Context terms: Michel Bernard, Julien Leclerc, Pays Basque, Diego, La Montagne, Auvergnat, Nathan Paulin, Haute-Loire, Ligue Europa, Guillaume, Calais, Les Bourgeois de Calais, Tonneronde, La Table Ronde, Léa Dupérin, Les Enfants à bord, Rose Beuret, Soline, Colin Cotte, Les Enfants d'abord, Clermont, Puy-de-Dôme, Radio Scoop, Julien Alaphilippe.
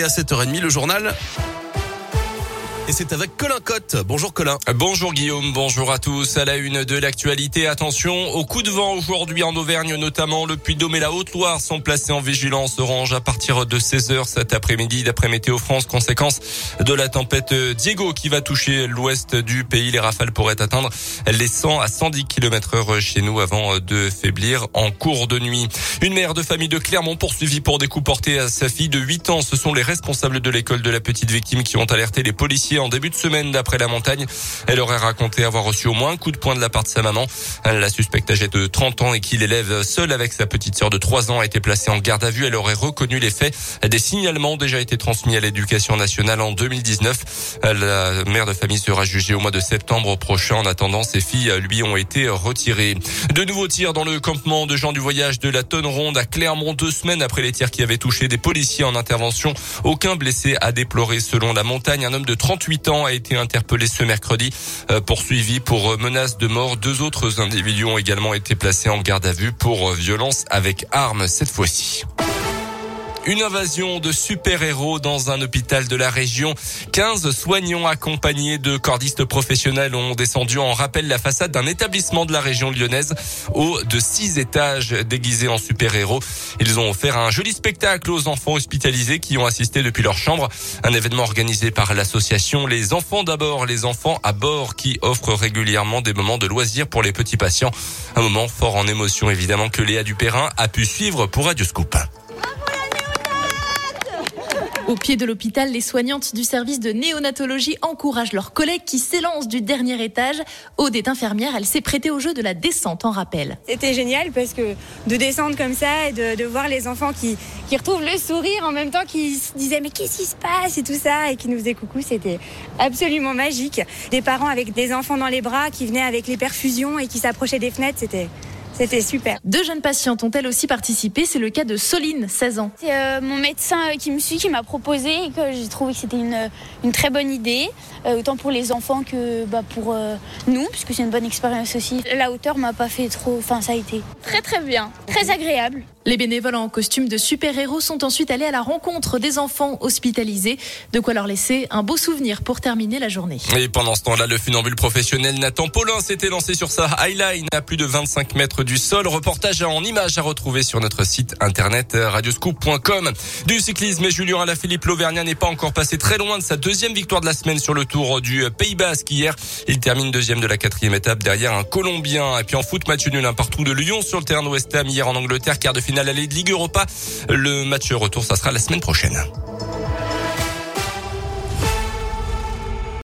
et à 7h30, le journal. Et c'est avec Colin Cotte. Bonjour Colin. Bonjour Guillaume, bonjour à tous. À la une de l'actualité, attention au coup de vent aujourd'hui en Auvergne notamment. Le Puy-de-Dôme et la Haute-Loire sont placés en vigilance orange à partir de 16h cet après-midi d'après Météo France. Conséquence de la tempête Diego qui va toucher l'ouest du pays. Les rafales pourraient atteindre les 100 à 110 km/h chez nous avant de faiblir en cours de nuit. Une mère de famille de Clermont poursuivie pour des coups portés à sa fille de 8 ans. Ce sont les responsables de l'école de la petite victime qui ont alerté les policiers en début de semaine d'après La Montagne. Elle aurait raconté avoir reçu au moins un coup de poing de la part de sa maman. La suspecte âgée de 30 ans et qui l'élève seule avec sa petite sœur de 3 ans a été placée en garde à vue. Elle aurait reconnu les faits. Des signalements ont déjà été transmis à l'Éducation nationale en 2019. La mère de famille sera jugée au mois de septembre prochain. En attendant, ses filles lui ont été retirées. De nouveaux tirs dans le campement de gens du voyage de la Tonneronde à Clermont 2 semaines après les tirs qui avaient touché des policiers en intervention. Aucun blessé à déplorer selon La Montagne. Un homme de 38 ans a été interpellé ce mercredi, poursuivi pour menace de mort. 2 autres individus ont également été placés en garde à vue pour violence avec arme cette fois-ci. Une invasion de super-héros dans un hôpital de la région. 15 soignants accompagnés de cordistes professionnels ont descendu en rappel la façade d'un établissement de la région lyonnaise haut de 6 étages déguisés en super-héros. Ils ont offert un joli spectacle aux enfants hospitalisés qui ont assisté depuis leur chambre. Un événement organisé par l'association Les Enfants d'abord, Les Enfants à bord qui offre régulièrement des moments de loisirs pour les petits patients. Un moment fort en émotion évidemment que Léa Dupérin a pu suivre pour Radio Scoop. Au pied de l'hôpital, les soignantes du service de néonatologie encouragent leurs collègues qui s'élancent du dernier étage. Aude est infirmière, elle s'est prêtée au jeu de la descente en rappel. C'était génial parce que de descendre comme ça et de voir les enfants qui retrouvent le sourire en même temps qui se disaient mais qu'est-ce qui se passe et tout ça et qui nous faisaient coucou, c'était absolument magique. Des parents avec des enfants dans les bras qui venaient avec les perfusions et qui s'approchaient des fenêtres, C'était super. 2 jeunes patientes ont elles aussi participé. C'est le cas de Soline, 16 ans. C'est mon médecin qui me suit, qui m'a proposé et que j'ai trouvé que c'était une très bonne idée, autant pour les enfants que pour nous, parce que c'est une bonne expérience aussi. La hauteur m'a pas fait trop, ça a été très très bien, très agréable. Les bénévoles en costume de super-héros sont ensuite allés à la rencontre des enfants hospitalisés. De quoi leur laisser un beau souvenir pour terminer la journée. Et pendant ce temps-là, le funambule professionnel Nathan Paulin s'était lancé sur sa highline à plus de 25 mètres du sol. Reportage en images à retrouver sur notre site internet radioscoop.com. Du cyclisme, et Julien Alaphilippe, l'Auvergnat n'est pas encore passé très loin de sa 2e victoire de la semaine sur le Tour du Pays Basque. Hier, il termine 2e de la 4e étape derrière un Colombien. Et puis en foot, match nul un partout de Lyon sur le terrain de West Ham hier en Angleterre, quart de finale aller de Ligue Europa. Le match retour, ça sera la semaine prochaine.